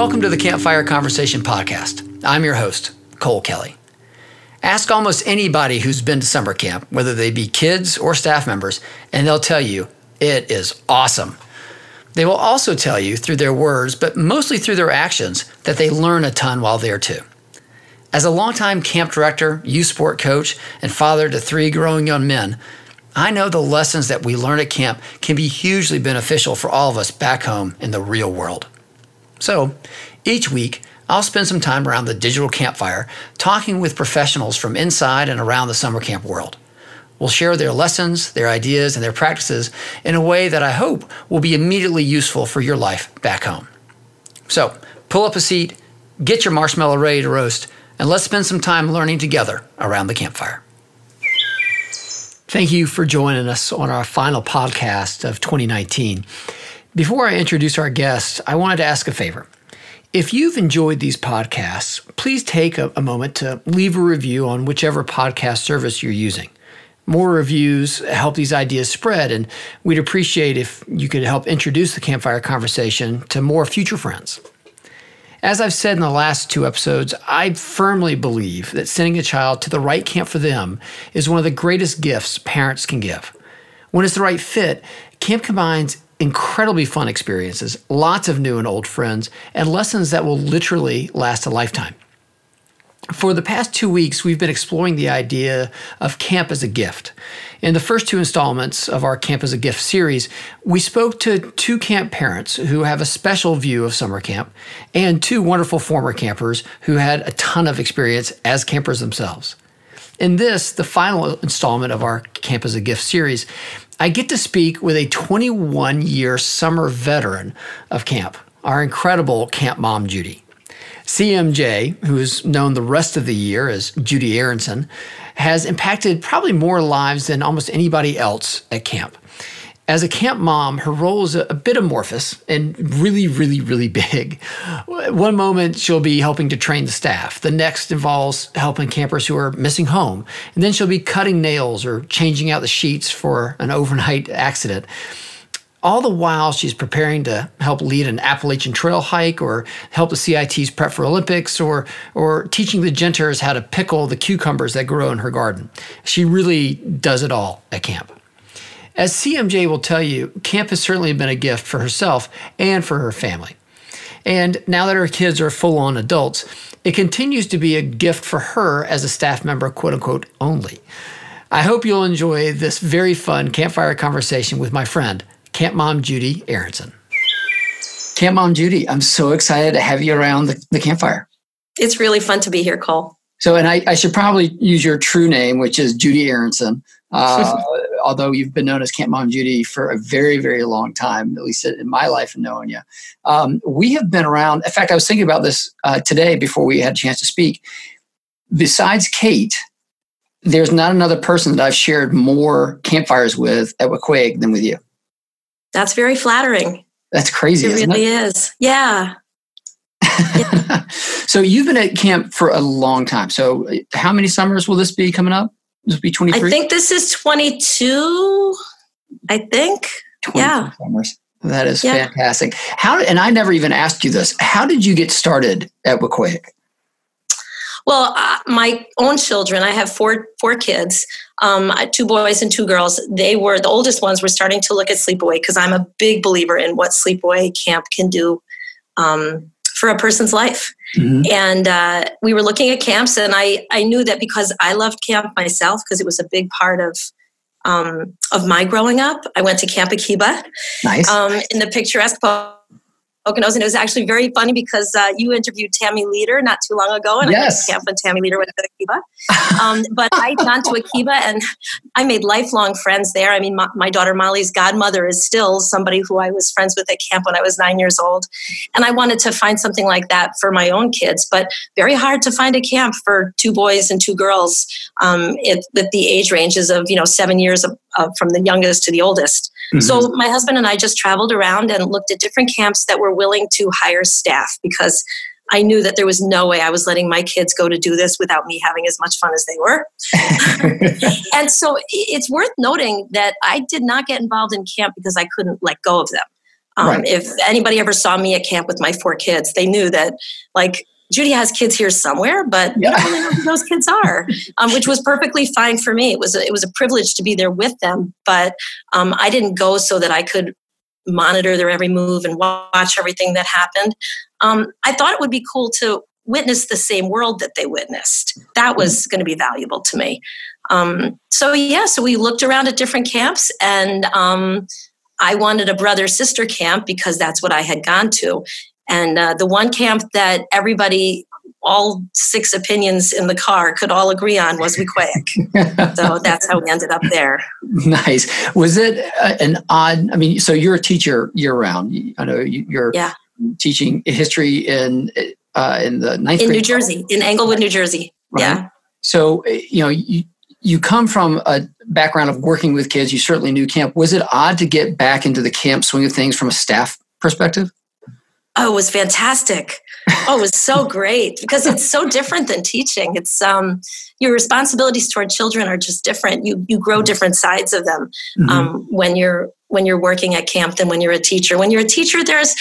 Welcome to the Campfire Conversation Podcast. I'm your host, Cole Kelly. Ask almost anybody who's been to summer camp, whether they be kids or staff members, and they'll tell you it is awesome. They will also tell you through their words, but mostly through their actions, that they learn a ton while there too. As a longtime camp director, youth sport coach, and father to three growing young men, I know the lessons that we learn at camp can be hugely beneficial for all of us back home in the real world. So, each week, I'll spend some time around the digital campfire talking with professionals from inside and around the summer camp world. We'll share their lessons, their ideas, and their practices in a way that I hope will be immediately useful for your life back home. So, pull up a seat, get your marshmallow ready to roast, and let's spend some time learning together around the campfire. Thank you for joining us on our final podcast of 2019. Before I introduce our guests, I wanted to ask a favor. If you've enjoyed these podcasts, please take a moment to leave a review on whichever podcast service you're using. More reviews help these ideas spread, and we'd appreciate if you could help introduce the Campfire Conversation to more future friends. As I've said in the last two episodes, I firmly believe that sending a child to the right camp for them is one of the greatest gifts parents can give. When it's the right fit, camp combines incredibly fun experiences, lots of new and old friends, and lessons that will literally last a lifetime. For the past 2 weeks, we've been exploring the idea of camp as a gift. In the first two installments of our Camp as a Gift series, we spoke to two camp parents who have a special view of summer camp and two wonderful former campers who had a ton of experience as campers themselves. In this, the final installment of our Camp as a Gift series, I get to speak with a 21-year summer veteran of camp, our incredible camp mom, Judy. CMJ, who is known the rest of the year as Judy Aronson, has impacted probably more lives than almost anybody else at camp. As a camp mom, her role is a bit amorphous and really big. One moment, she'll be helping to train the staff. The next involves helping campers who are missing home. And then she'll be cutting nails or changing out the sheets for an overnight accident. All the while, she's preparing to help lead an Appalachian Trail hike or help the CIT's prep for Olympics or teaching the genters how to pickle the cucumbers that grow in her garden. She really does it all at camp. As CMJ will tell you, camp has certainly been a gift for herself and for her family. And now that her kids are full-on adults, it continues to be a gift for her as a staff member, quote-unquote, only. I hope you'll enjoy this very fun campfire conversation with my friend, Camp Mom Judy Aronson. Camp Mom Judy, I'm so excited to have you around the campfire. It's really fun to be here, Cole. So, and I should probably use your true name, which is Judy Aronson, although you've been known as Camp Mom Judy for a very long time, at least in my life and knowing you. We have been around, in fact, I was thinking about this today before we had a chance to speak. Besides Kate, there's not another person that I've shared more campfires with at Wequahic than with you. That's very flattering. That's crazy, isn't it? It really is. Yeah. So you've been at camp for a long time. So how many summers will this be coming up? This will be 23? I think this is 22, I think. 22 summers. That is fantastic. And I never even asked you this. How did you get started at Wequahic? Well, my own children, I have four kids, two boys and two girls. The oldest ones were starting to look at sleepaway because I'm a big believer in what sleepaway camp can do for a person's life. Mm-hmm. And we were looking at camps, and I knew that because I loved camp myself, because it was a big part of my growing up. I went to Camp Akiba. Nice. In the picturesque Poconos, and it was actually very funny because you interviewed Tammy Leader not too long ago, and yes, I went to camp when Tammy Leader went to Akiba. But I'd gone to Akiba, and I made lifelong friends there. I mean, my daughter Molly's godmother is still somebody who I was friends with at camp when I was 9 years old, and I wanted to find something like that for my own kids, but very hard to find a camp for two boys and two girls with the age ranges of 7 years from the youngest to the oldest. Mm-hmm. So my husband and I just traveled around and looked at different camps that were willing to hire staff because I knew that there was no way I was letting my kids go to do this without me having as much fun as they were. And so it's worth noting that I did not get involved in camp because I couldn't let go of them. Right. If anybody ever saw me at camp with my four kids, they knew that, like, Judy has kids here somewhere, but yeah. I don't know who those kids are, which was perfectly fine for me. It was a privilege to be there with them, but I didn't go so that I could monitor their every move and watch everything that happened. I thought it would be cool to witness the same world that they witnessed. That was going to be valuable to me. So we looked around at different camps, and I wanted a brother-sister camp because that's what I had gone to. And the one camp that everybody, all six opinions in the car, could all agree on was Wequahic. So that's how we ended up there. Nice. Was it an odd, I mean, so you're a teacher year-round. I know you're teaching history in the ninth grade. In New Jersey, in Englewood, New Jersey. Right. Yeah. So, you know, you come from a background of working with kids. You certainly knew camp. Was it odd to get back into the camp swing of things from a staff perspective? Oh, it was fantastic. Oh, it was so great because it's so different than teaching. It's your responsibilities toward children are just different. You grow different sides of them when you're working at camp than when you're a teacher. When you're a teacher, there's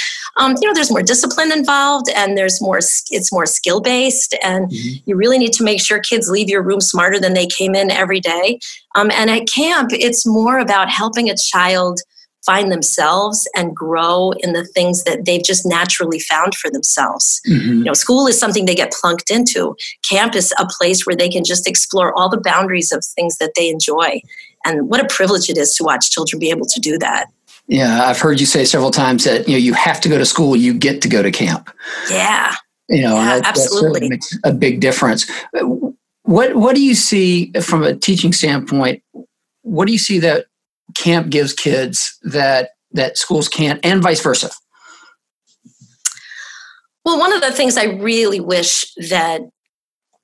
there's more discipline involved, and there's more. It's more skill based, and you really need to make sure kids leave your room smarter than they came in every day. And at camp, it's more about helping a child find themselves and grow in the things that they've just naturally found for themselves. You know, school is something they get plunked into. Camp is a place where they can just explore all the boundaries of things that they enjoy. And what a privilege it is to watch children be able to do that. Yeah, I've heard you say several times that, you know, you have to go to school, you get to go to camp. Yeah. You know, yeah, and absolutely. That makes a big difference. What do you see from a teaching standpoint? What do you see that camp gives kids that schools can't, and vice versa? Well, one of the things I really wish that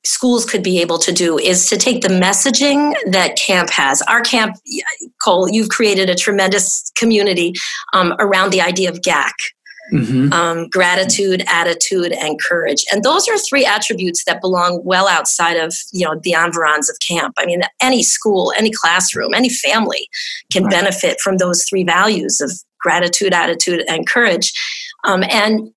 schools could be able to do is to take the messaging that camp has. Our camp, Cole, you've created a tremendous community around the idea of GAC. Gratitude, attitude, and courage. And those are three attributes that belong well outside of, you know, the environs of camp. I mean, any school, any classroom, any family can benefit from those three values of gratitude, attitude, and courage. And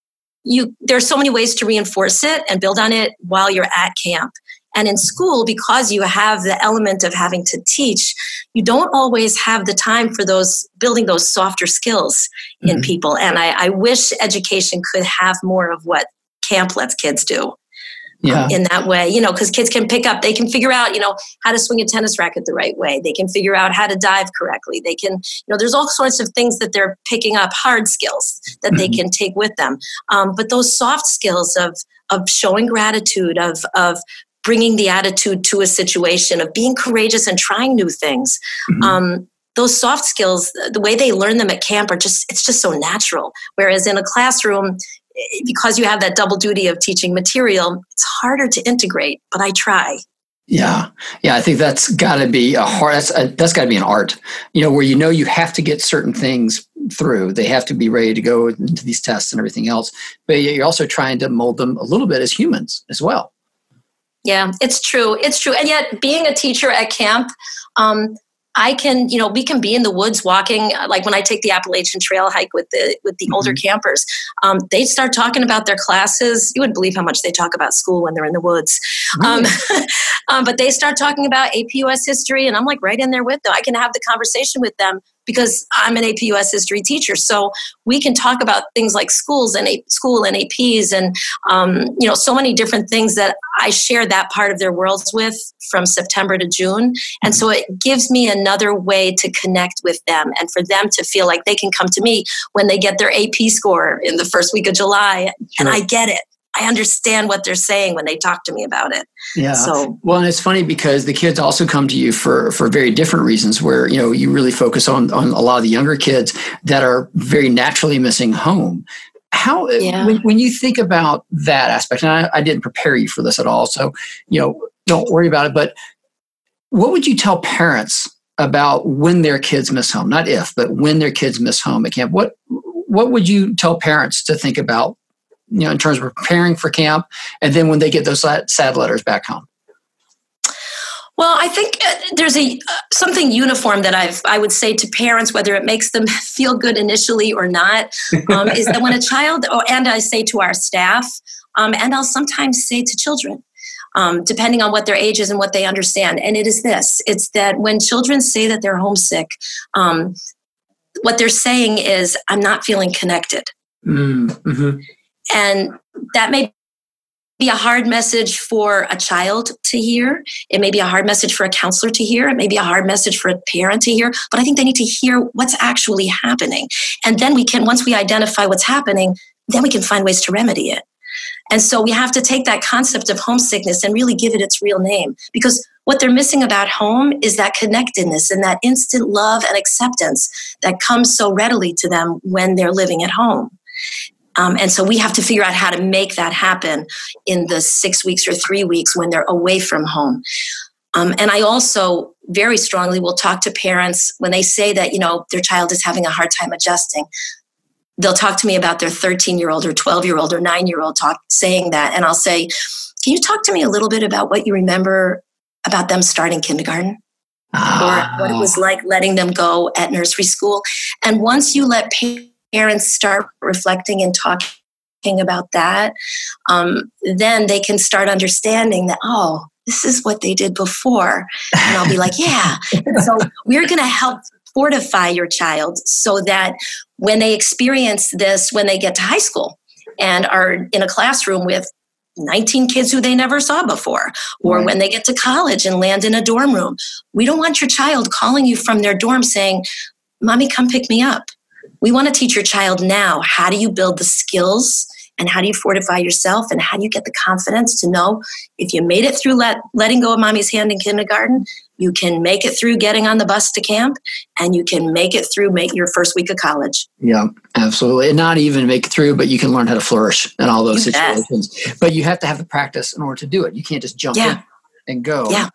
there are so many ways to reinforce it and build on it while you're at camp. And in school, because you have the element of having to teach, you don't always have the time for building those softer skills in people. And I wish education could have more of what camp lets kids do in that way, you know, because kids can figure out, you know, how to swing a tennis racket the right way. They can figure out how to dive correctly. They can, you know, there's all sorts of things that they're picking up, hard skills that they can take with them. But those soft skills of showing gratitude, of bringing the attitude to a situation, of being courageous and trying new things. Those soft skills, the way they learn them at camp it's just so natural. Whereas in a classroom, because you have that double duty of teaching material, it's harder to integrate, but I try. Yeah. Yeah. I think that's gotta be an art, you know, where, you know, you have to get certain things through. They have to be ready to go into these tests and everything else, but you're also trying to mold them a little bit as humans as well. Yeah, it's true. It's true. And yet being a teacher at camp, we can be in the woods walking. Like when I take the Appalachian Trail hike with the older campers, they start talking about their classes. You wouldn't believe how much they talk about school when they're in the woods. But they start talking about AP U.S. history, and I'm like right in there with them. I can have the conversation with them because I'm an AP U.S. history teacher. So we can talk about things like schools and school and APs and, so many different things that I share that part of their worlds with from September to June. And so it gives me another way to connect with them and for them to feel like they can come to me when they get their AP score in the first week of July. Sure. And I get it. I understand what they're saying when they talk to me about it. Yeah. So, well, and it's funny because the kids also come to you for very different reasons where, you know, you really focus on a lot of the younger kids that are very naturally missing home. When you think about that aspect, and I didn't prepare you for this at all, so, you know, don't worry about it, but what would you tell parents about when their kids miss home? Not if, but when their kids miss home at camp, what would you tell parents to think about, you know, in terms of preparing for camp, and then when they get those sad letters back home? Well, I think there's something uniform that I would say to parents, whether it makes them feel good initially or not, is that when a child, and I say to our staff, and I'll sometimes say to children, depending on what their age is and what they understand, and it is this, it's that when children say that they're homesick, what they're saying is, I'm not feeling connected. Mm-hmm. And that may be a hard message for a child to hear. It may be a hard message for a counselor to hear. It may be a hard message for a parent to hear, but I think they need to hear what's actually happening. And then we can, once we identify what's happening, then we can find ways to remedy it. And so we have to take that concept of homesickness and really give it its real name, because what they're missing about home is that connectedness and that instant love and acceptance that comes so readily to them when they're living at home. And so we have to figure out how to make that happen in the 6 weeks or 3 weeks when they're away from home. And I also very strongly will talk to parents when they say that, you know, their child is having a hard time adjusting. They'll talk to me about their 13-year-old or 12-year-old or 9-year-old saying that. And I'll say, can you talk to me a little bit about what you remember about them starting kindergarten? Oh. Or what it was like letting them go at nursery school? And once you let parents start reflecting and talking about that, then they can start understanding that, oh, this is what they did before. And I'll be like, yeah. And so we're going to help fortify your child so that when they experience this, when they get to high school and are in a classroom with 19 kids who they never saw before, or right. when they get to college and land in a dorm room, we don't want your child calling you from their dorm saying, Mommy, come pick me up. We want to teach your child now, how do you build the skills and how do you fortify yourself and how do you get the confidence to know if you made it through letting go of mommy's hand in kindergarten, you can make it through getting on the bus to camp, and you can make it through your first week of college. Yeah, absolutely. And not even make it through, but you can learn how to flourish in all those situations. But you have to have the practice in order to do it. You can't just jump in and go. Yeah.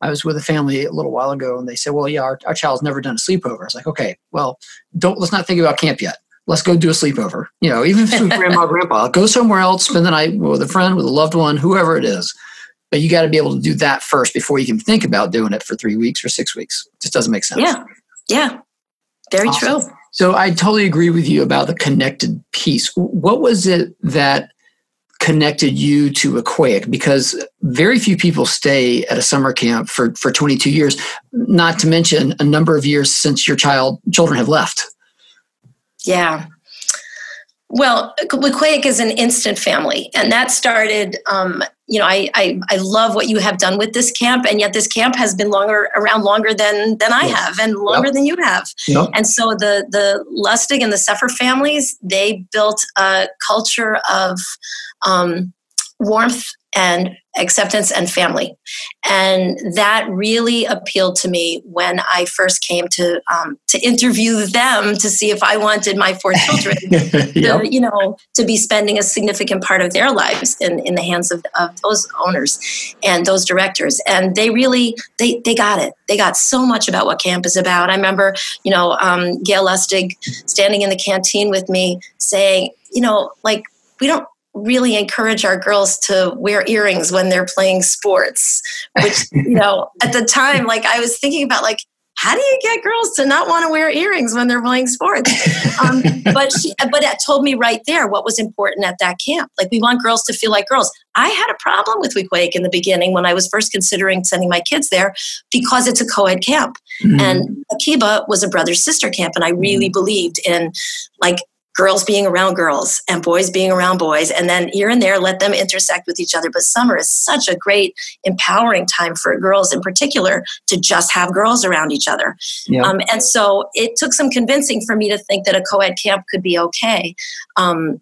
I was with a family a little while ago and they said, well, yeah, our child's never done a sleepover. I was like, okay, well, let's not think about camp yet. Let's go do a sleepover. You know, even if it's with grandma, grandpa, go somewhere else, spend the night with a friend, with a loved one, whoever it is. But you got to be able to do that first before you can think about doing it for 3 weeks or 6 weeks. It just doesn't make sense. Yeah. Yeah. Very awesome. True. So I totally agree with you about the connected piece. What was it that connected you to Wequahic? Because very few people stay at a summer camp for 22 years, not to mention a number of years since your children have left. Yeah. Well, Wequahic is an instant family, and that started, I love what you have done with this camp, and yet this camp has been around longer than I have, and longer than you have. Yep. And so the Lustig and the Seffer families, they built a culture of warmth and acceptance and family. And that really appealed to me when I first came to interview them to see if I wanted my 4 children, to be spending a significant part of their lives in the hands of those owners and those directors. And they really, they got it. They got so much about what camp is about. I remember, Gail Lustig standing in the canteen with me saying, we don't really encourage our girls to wear earrings when they're playing sports, which, at the time, I was thinking about, how do you get girls to not want to wear earrings when they're playing sports? But it told me right there what was important at that camp. We want girls to feel like girls. I had a problem with Wequahic in the beginning when I was first considering sending my kids there because it's a co-ed camp. Mm-hmm. And Akiba was a brother-sister camp, and I really believed in, girls being around girls and boys being around boys, and then here and there let them intersect with each other. But summer is such a great empowering time for girls in particular to just have girls around each other. Yeah. And so it took some convincing for me to think that a co-ed camp could be okay. But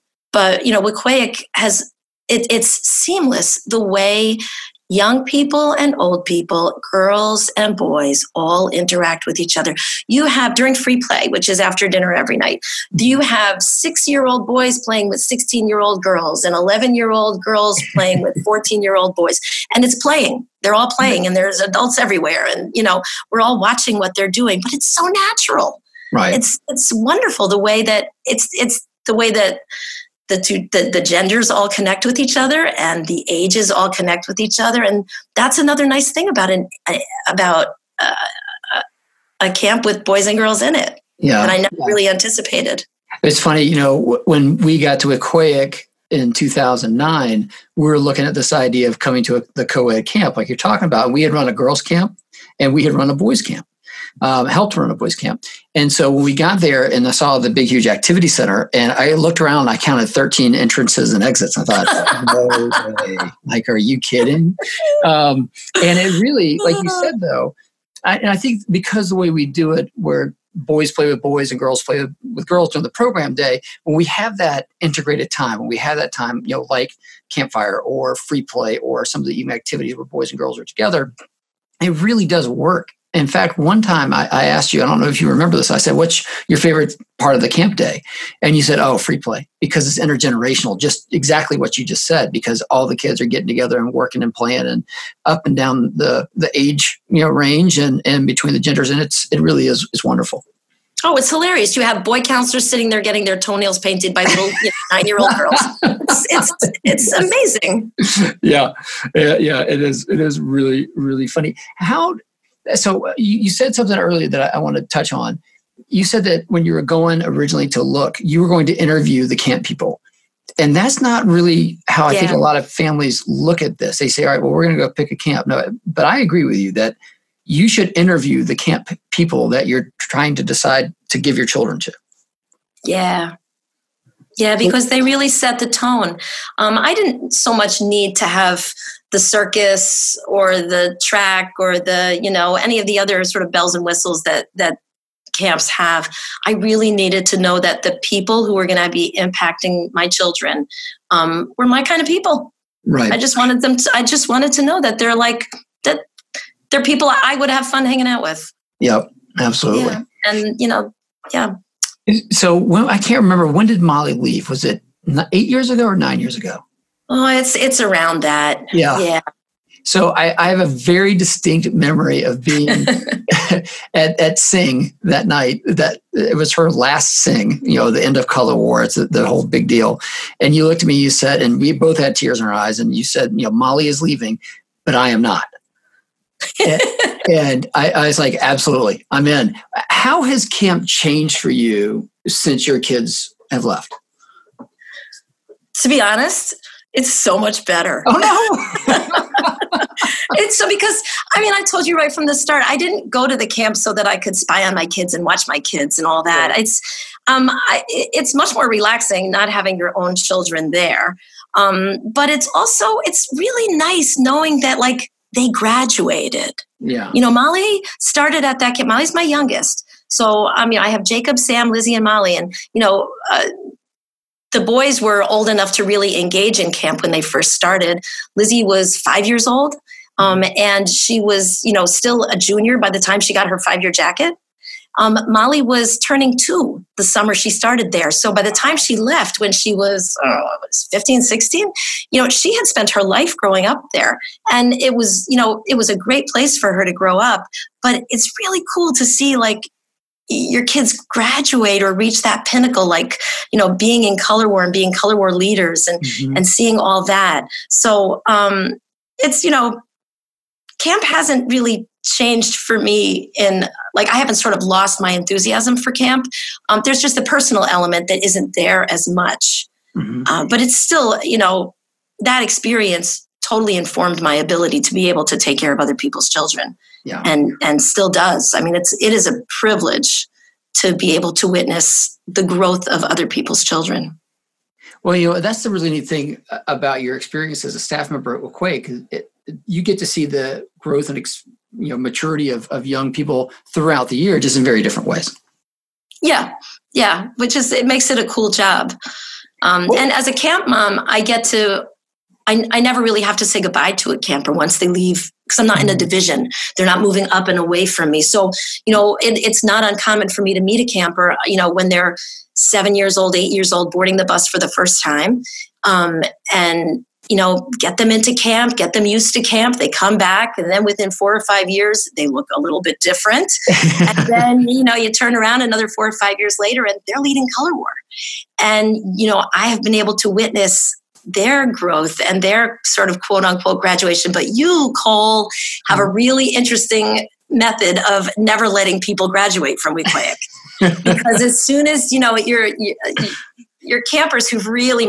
Wequahic has, it's seamless the way young people and old people, girls and boys, all interact with each other. You have, during free play, which is after dinner every night, you have 6-year-old boys playing with 16-year-old girls and 11-year-old girls playing with 14-year-old boys. And it's playing. They're all playing, and there's adults everywhere. And, we're all watching what they're doing. But it's so natural. Right. It's wonderful the way that the genders all connect with each other, and the ages all connect with each other. And that's another nice thing about a camp with boys and girls in it. Yeah, that I never really anticipated. It's funny, you know, when we got to Wequahic in 2009, we were looking at this idea of coming to the co-ed camp, like you're talking about. And we had run a girls' camp, and we had run a boys' camp, helped run a boys' camp. And so when we got there, and I saw the big, huge activity center, and I looked around, and I counted 13 entrances and exits. I thought, no way. Like, are you kidding? And it really, like you said, though, I think because the way we do it, where boys play with boys and girls play with girls during the program day, when we have that integrated time, when we have that time, you know, like campfire or free play or some of the evening activities where boys and girls are together, it really does work. In fact, one time I asked you, I don't know if you remember this, I said, what's your favorite part of the camp day? And you said, oh, free play, because it's intergenerational, just exactly what you just said, because all the kids are getting together and working and playing and up and down the age, you know, range and between the genders. And it really is wonderful. Oh, it's hilarious. You have boy counselors sitting there getting their toenails painted by little 9-year-old girls. It's amazing. Yeah, it is really, really funny. So you said something earlier that I want to touch on. You said that when you were going originally to look, you were going to interview the camp people. And that's not really how I think a lot of families look at this. They say, all right, well, we're going to go pick a camp. No, but I agree with you that you should interview the camp people that you're trying to decide to give your children to. Yeah. Yeah, because they really set the tone. I didn't so much need to have the circus or the track or the, you know, any of the other sort of bells and whistles that camps have. I really needed to know that the people who were going to be impacting my children were my kind of people. Right. I just wanted to know that they're people I would have fun hanging out with. Yep, absolutely. Yeah. And, you know, yeah. So I can't remember, when did Molly leave? Was it 8 years ago or 9 years ago? Oh, it's around that. Yeah. So I have a very distinct memory of being at Sing that night. That it was her last Sing, you know, the end of Color War. It's the whole big deal. And you looked at me, you said, and we both had tears in our eyes, and you said, you know, Molly is leaving, but I am not. And I was like, absolutely, I'm in. How has camp changed for you since your kids have left? To be honest, it's so much better. Oh, no. It's so, because, I mean, I told you right from the start, I didn't go to the camp so that I could spy on my kids and watch my kids and all that. Yeah. It's much more relaxing not having your own children there. But it's also, it's really nice knowing that, like, they graduated. Yeah. You know, Molly started at that camp. Molly's my youngest. So, I mean, I have Jacob, Sam, Lizzie, and Molly. And, you know, the boys were old enough to really engage in camp when they first started. Lizzie was 5 years old. And she was, you know, still a junior by the time she got her 5-year jacket. Molly was turning 2 the summer she started there. So by the time she left, when she was 15, 16, you know, she had spent her life growing up there. And it was, you know, it was a great place for her to grow up. But it's really cool to see, like, your kids graduate or reach that pinnacle, like, you know, being in Color War and being Color War leaders and seeing all that. So it's, you know, camp hasn't really changed for me in, like, I haven't sort of lost my enthusiasm for camp. There's just the personal element that isn't there as much. Mm-hmm. But it's still, you know, that experience totally informed my ability to be able to take care of other people's children. Yeah. And still does. I mean, it is a privilege to be able to witness the growth of other people's children. Well, you know, that's the really neat thing about your experience as a staff member at Wequahic. You get to see the growth and you know, maturity of young people throughout the year, just in very different ways. Yeah, which is, it makes it a cool job. And as a camp mom, I get to, I never really have to say goodbye to a camper once they leave, because I'm not in a division. They're not moving up and away from me. So, you know, it's not uncommon for me to meet a camper, you know, when they're 7 years old, 8 years old, boarding the bus for the first time. And you know, get them into camp, get them used to camp. They come back, and then within 4 or 5 years, they look a little bit different. And then, you know, you turn around another 4 or 5 years later, and they're leading Color War. And, you know, I have been able to witness their growth and their sort of quote unquote graduation. But you, Cole, have a really interesting method of never letting people graduate from Wequahic. Because as soon as, you know, your campers who've really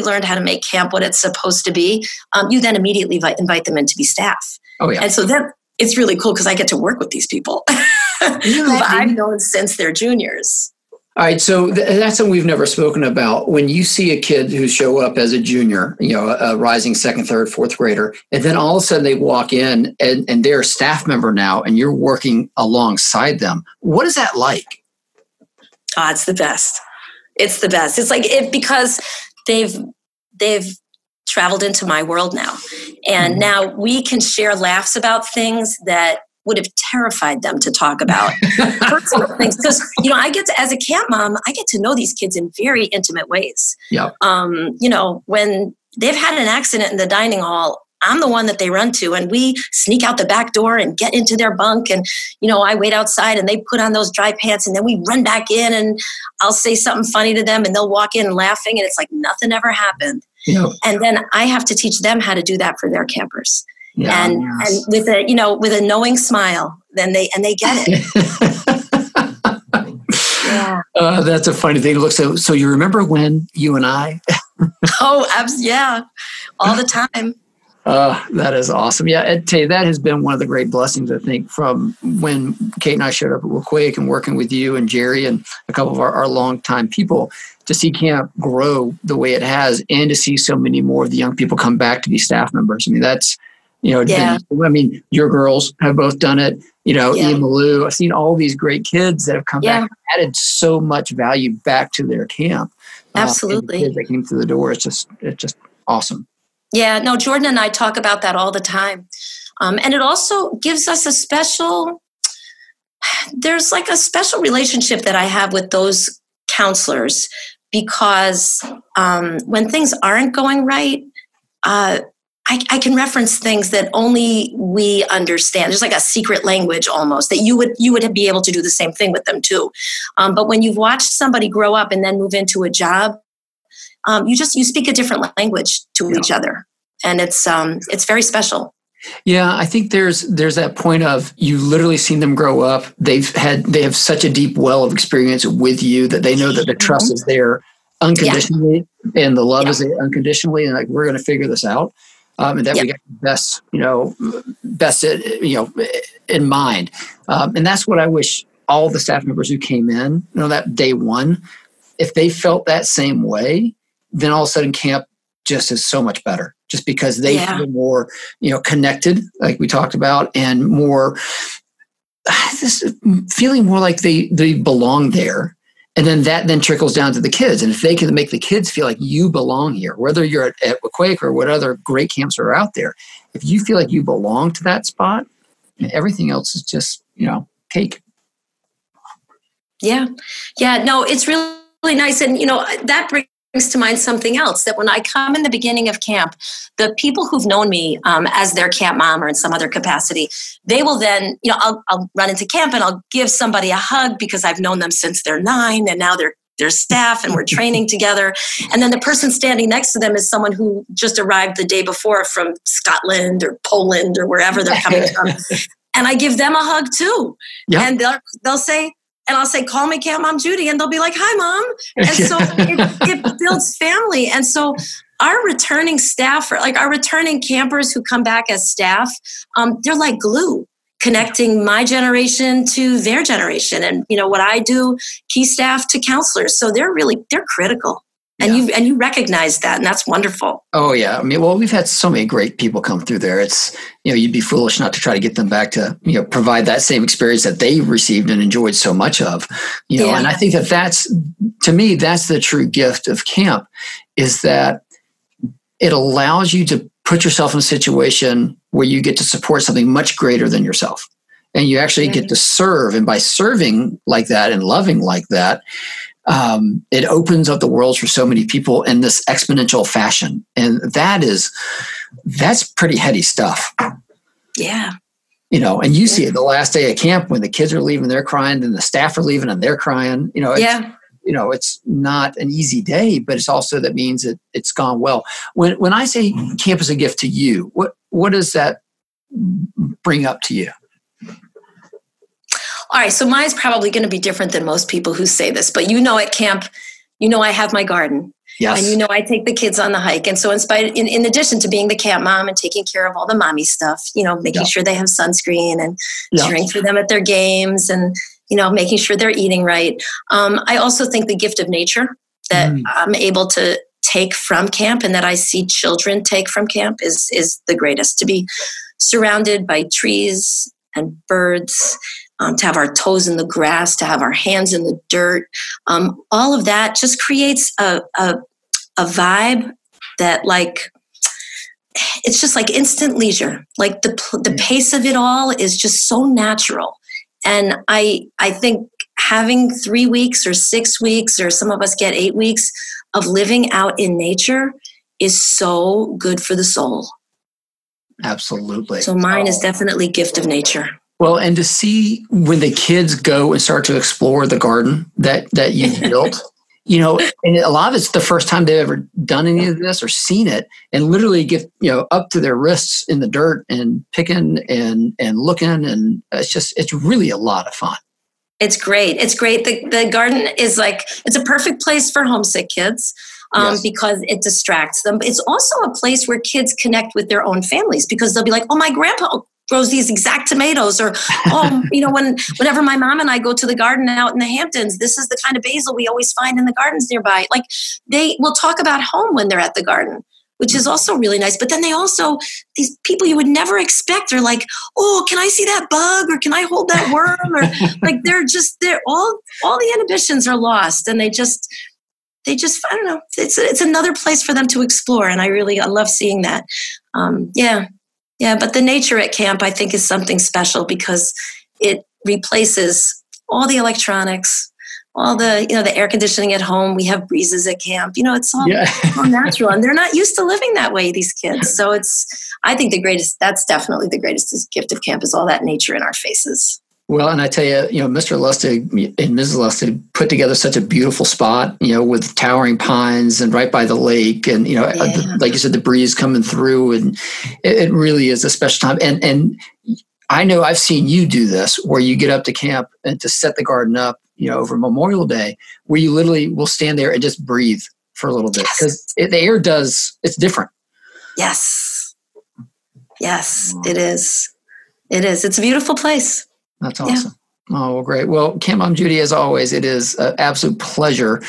learned how to make camp what it's supposed to be, you then immediately invite them in to be staff. Oh, yeah. And so that it's really cool because I get to work with these people. But I've known since they're juniors. All right. So that's something we've never spoken about. When you see a kid who show up as a junior, you know, a rising second, third, fourth grader, and then all of a sudden they walk in and they're a staff member now and you're working alongside them. What is that like? Oh, it's the best. It's the best. It's like because they've traveled into my world now. And now we can share laughs about things that would have terrified them to talk about. Personal things. Because, you know, I get to, as a camp mom, I get to know these kids in very intimate ways. Yeah. You know, when they've had an accident in the dining hall, I'm the one that they run to, and we sneak out the back door and get into their bunk. And, you know, I wait outside and they put on those dry pants and then we run back in and I'll say something funny to them and they'll walk in laughing and it's like nothing ever happened. Yeah. And then I have to teach them how to do that for their campers. Yeah, and with a, you know, with a knowing smile, then they get it. Yeah. That's a funny thing. Look, so you remember when you and I? Yeah, all the time. That is awesome. Yeah, I'd tell you, that has been one of the great blessings, I think, from when Kate and I showed up at Wequahic and working with you and Jerry and a couple of our longtime people, to see camp grow the way it has and to see so many more of the young people come back to be staff members. I mean, that's, you know, yeah. I mean, your girls have both done it. You know, yeah. Ian Malou, I've seen all these great kids that have come back and added so much value back to their camp. Absolutely. The kids that came through the door. It's just awesome. Yeah. No, Jordan and I talk about that all the time. And it also gives us there's like a special relationship that I have with those counselors because when things aren't going right, I can reference things that only we understand. There's like a secret language almost that you would be able to do the same thing with them too. But when you've watched somebody grow up and then move into a job, you speak a different language to each other, and it's very special. Yeah, I think there's that point of you've literally seen them grow up. They have such a deep well of experience with you that they know that the trust is there unconditionally and the love is there unconditionally, and like we're going to figure this out. And that we got the best, you know, in mind. And that's what I wish all the staff members who came in, you know, that day one, if they felt that same way, then all of a sudden camp just is so much better just because they feel more, you know, connected, like we talked about, and more this feeling more like they belong there. And then that then trickles down to the kids. And if they can make the kids feel like you belong here, whether you're at Wequahic or what other great camps are out there, if you feel like you belong to that spot, everything else is just, you know, cake. Yeah. Yeah. No, it's really nice. And, you know, that brings to mind something else, that when I come in the beginning of camp, the people who've known me as their camp mom or in some other capacity, they will then, you know, I'll run into camp and I'll give somebody a hug because I've known them since they're 9 and now they're staff and we're training together. And then the person standing next to them is someone who just arrived the day before from Scotland or Poland or wherever they're coming from. And I give them a hug too. Yep. And they'll say, and I'll say, call me Camp Mom Judy. And they'll be like, hi, Mom. And so it builds family. And so our returning staff, like our returning campers who come back as staff, they're like glue connecting my generation to their generation. And, you know, what I do, key staff to counselors. So they're critical. And you recognize that, and that's wonderful. Oh, yeah. I mean, well, we've had so many great people come through there. It's, you know, you'd be foolish not to try to get them back to, you know, provide that same experience that they received and enjoyed so much of, you know. Yeah. And I think that's, to me, that's the true gift of camp, is that it allows you to put yourself in a situation where you get to support something much greater than yourself. And you actually get to serve. And by serving like that and loving like that, It opens up the world for so many people in this exponential fashion. And that's pretty heady stuff. Yeah. You know, and you see it the last day of camp when the kids are leaving, they're crying, and the staff are leaving and they're crying. You know, it's not an easy day, but it's also, that means that it's gone well. When I say camp is a gift to you, what does that bring up to you? All right, so mine's probably going to be different than most people who say this, but at camp, I have my garden. Yes. And I take the kids on the hike. And so in addition to being the camp mom and taking care of all the mommy stuff, making sure they have sunscreen and cheering for them at their games and, making sure they're eating right. I also think the gift of nature that I'm able to take from camp and that I see children take from camp is the greatest. To be surrounded by trees and birds, to have our toes in the grass, to have our hands in the dirt. All of that just creates a vibe that it's just like instant leisure. Like the pace of it all is just so natural. And I think having 3 weeks or 6 weeks, or some of us get 8 weeks of living out in nature, is so good for the soul. Absolutely. So mine is definitely gift of nature. Well, and to see when the kids go and start to explore the garden that you've built, and a lot of it's the first time they've ever done any of this or seen it, and literally get, up to their wrists in the dirt and picking and looking. And it's really a lot of fun. It's great. It's great. The garden is it's a perfect place for homesick kids. Yes. Because it distracts them. It's also a place where kids connect with their own families, because they'll be like, oh, my grandpa grows these exact tomatoes, or, oh, whenever my mom and I go to the garden out in the Hamptons, this is the kind of basil we always find in the gardens nearby. Like, they will talk about home when they're at the garden, which is also really nice. But then these people you would never expect are like, oh, can I see that bug? Or can I hold that worm? Or they're all the inhibitions are lost. And they just, I don't know, it's another place for them to explore. And I love seeing that. Yeah, but the nature at camp, I think, is something special, because it replaces all the electronics, all the, the air conditioning at home. We have breezes at camp. It's all, all natural, and they're not used to living that way, these kids. So I think that's definitely the greatest gift of camp, is all that nature in our faces. Well, and I tell you, Mr. Lustig and Mrs. Lustig put together such a beautiful spot, with towering pines and right by the lake, and like you said, the breeze coming through, and it really is a special time. And I know I've seen you do this, where you get up to camp and to set the garden up, over Memorial Day, where you literally will stand there and just breathe for a little bit, because the air it's different. Yes, it is. It is. It's a beautiful place. That's awesome. Yeah. Oh, well, great. Well, Camp Mom Judy, as always, it is an absolute pleasure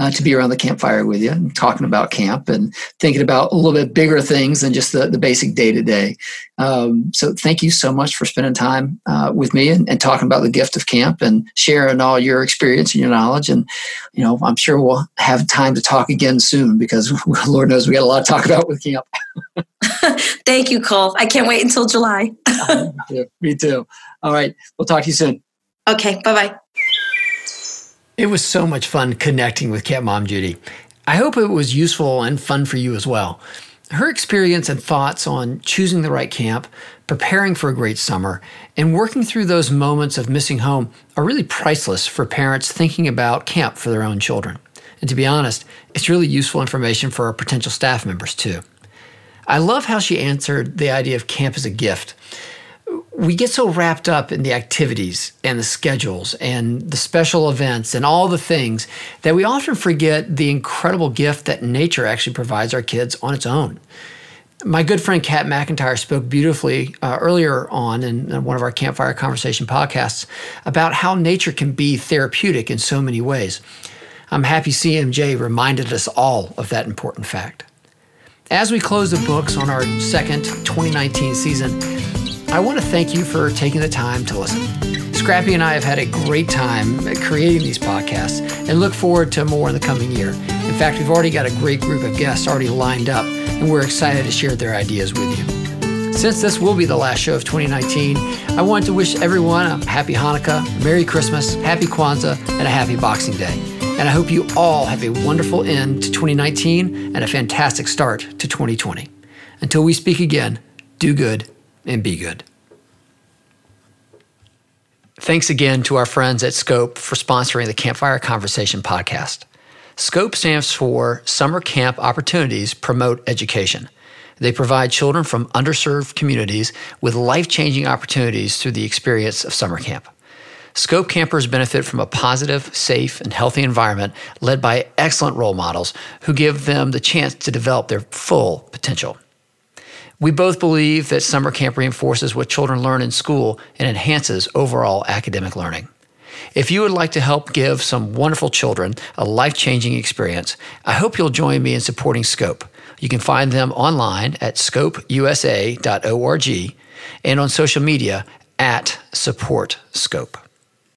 to be around the campfire with you and talking about camp and thinking about a little bit bigger things than just the basic day-to-day. So thank you so much for spending time with me and talking about the gift of camp and sharing all your experience and your knowledge. And, I'm sure we'll have time to talk again soon, because Lord knows we got a lot to talk about with camp. Thank you, Cole. I can't wait until July. Me too. All right. We'll talk to you soon. Okay. Bye-bye. It was so much fun connecting with Camp Mom Judy. I hope it was useful and fun for you as well. Her experience and thoughts on choosing the right camp, preparing for a great summer, and working through those moments of missing home are really priceless for parents thinking about camp for their own children. And to be honest, it's really useful information for our potential staff members too. I love how she answered the idea of camp as a gift. We get so wrapped up in the activities and the schedules and the special events and all the things that we often forget the incredible gift that nature actually provides our kids on its own. My good friend Kat McIntyre spoke beautifully earlier on in one of our Campfire Conversation podcasts about how nature can be therapeutic in so many ways. I'm happy CMJ reminded us all of that important fact. As we close the books on our second 2019 season, I want to thank you for taking the time to listen. Scrappy and I have had a great time creating these podcasts and look forward to more in the coming year. In fact, we've already got a great group of guests already lined up, and we're excited to share their ideas with you. Since this will be the last show of 2019, I want to wish everyone a happy Hanukkah, Merry Christmas, Happy Kwanzaa, and a happy Boxing Day. And I hope you all have a wonderful end to 2019 and a fantastic start to 2020. Until we speak again, do good and be good. Thanks again to our friends at Scope for sponsoring the Campfire Conversation podcast. Scope stands for Summer Camp Opportunities Promote Education. They provide children from underserved communities with life-changing opportunities through the experience of summer camp. Scope campers benefit from a positive, safe, and healthy environment led by excellent role models who give them the chance to develop their full potential. We both believe that summer camp reinforces what children learn in school and enhances overall academic learning. If you would like to help give some wonderful children a life-changing experience, I hope you'll join me in supporting Scope. You can find them online at scopeusa.org and on social media at SupportScope.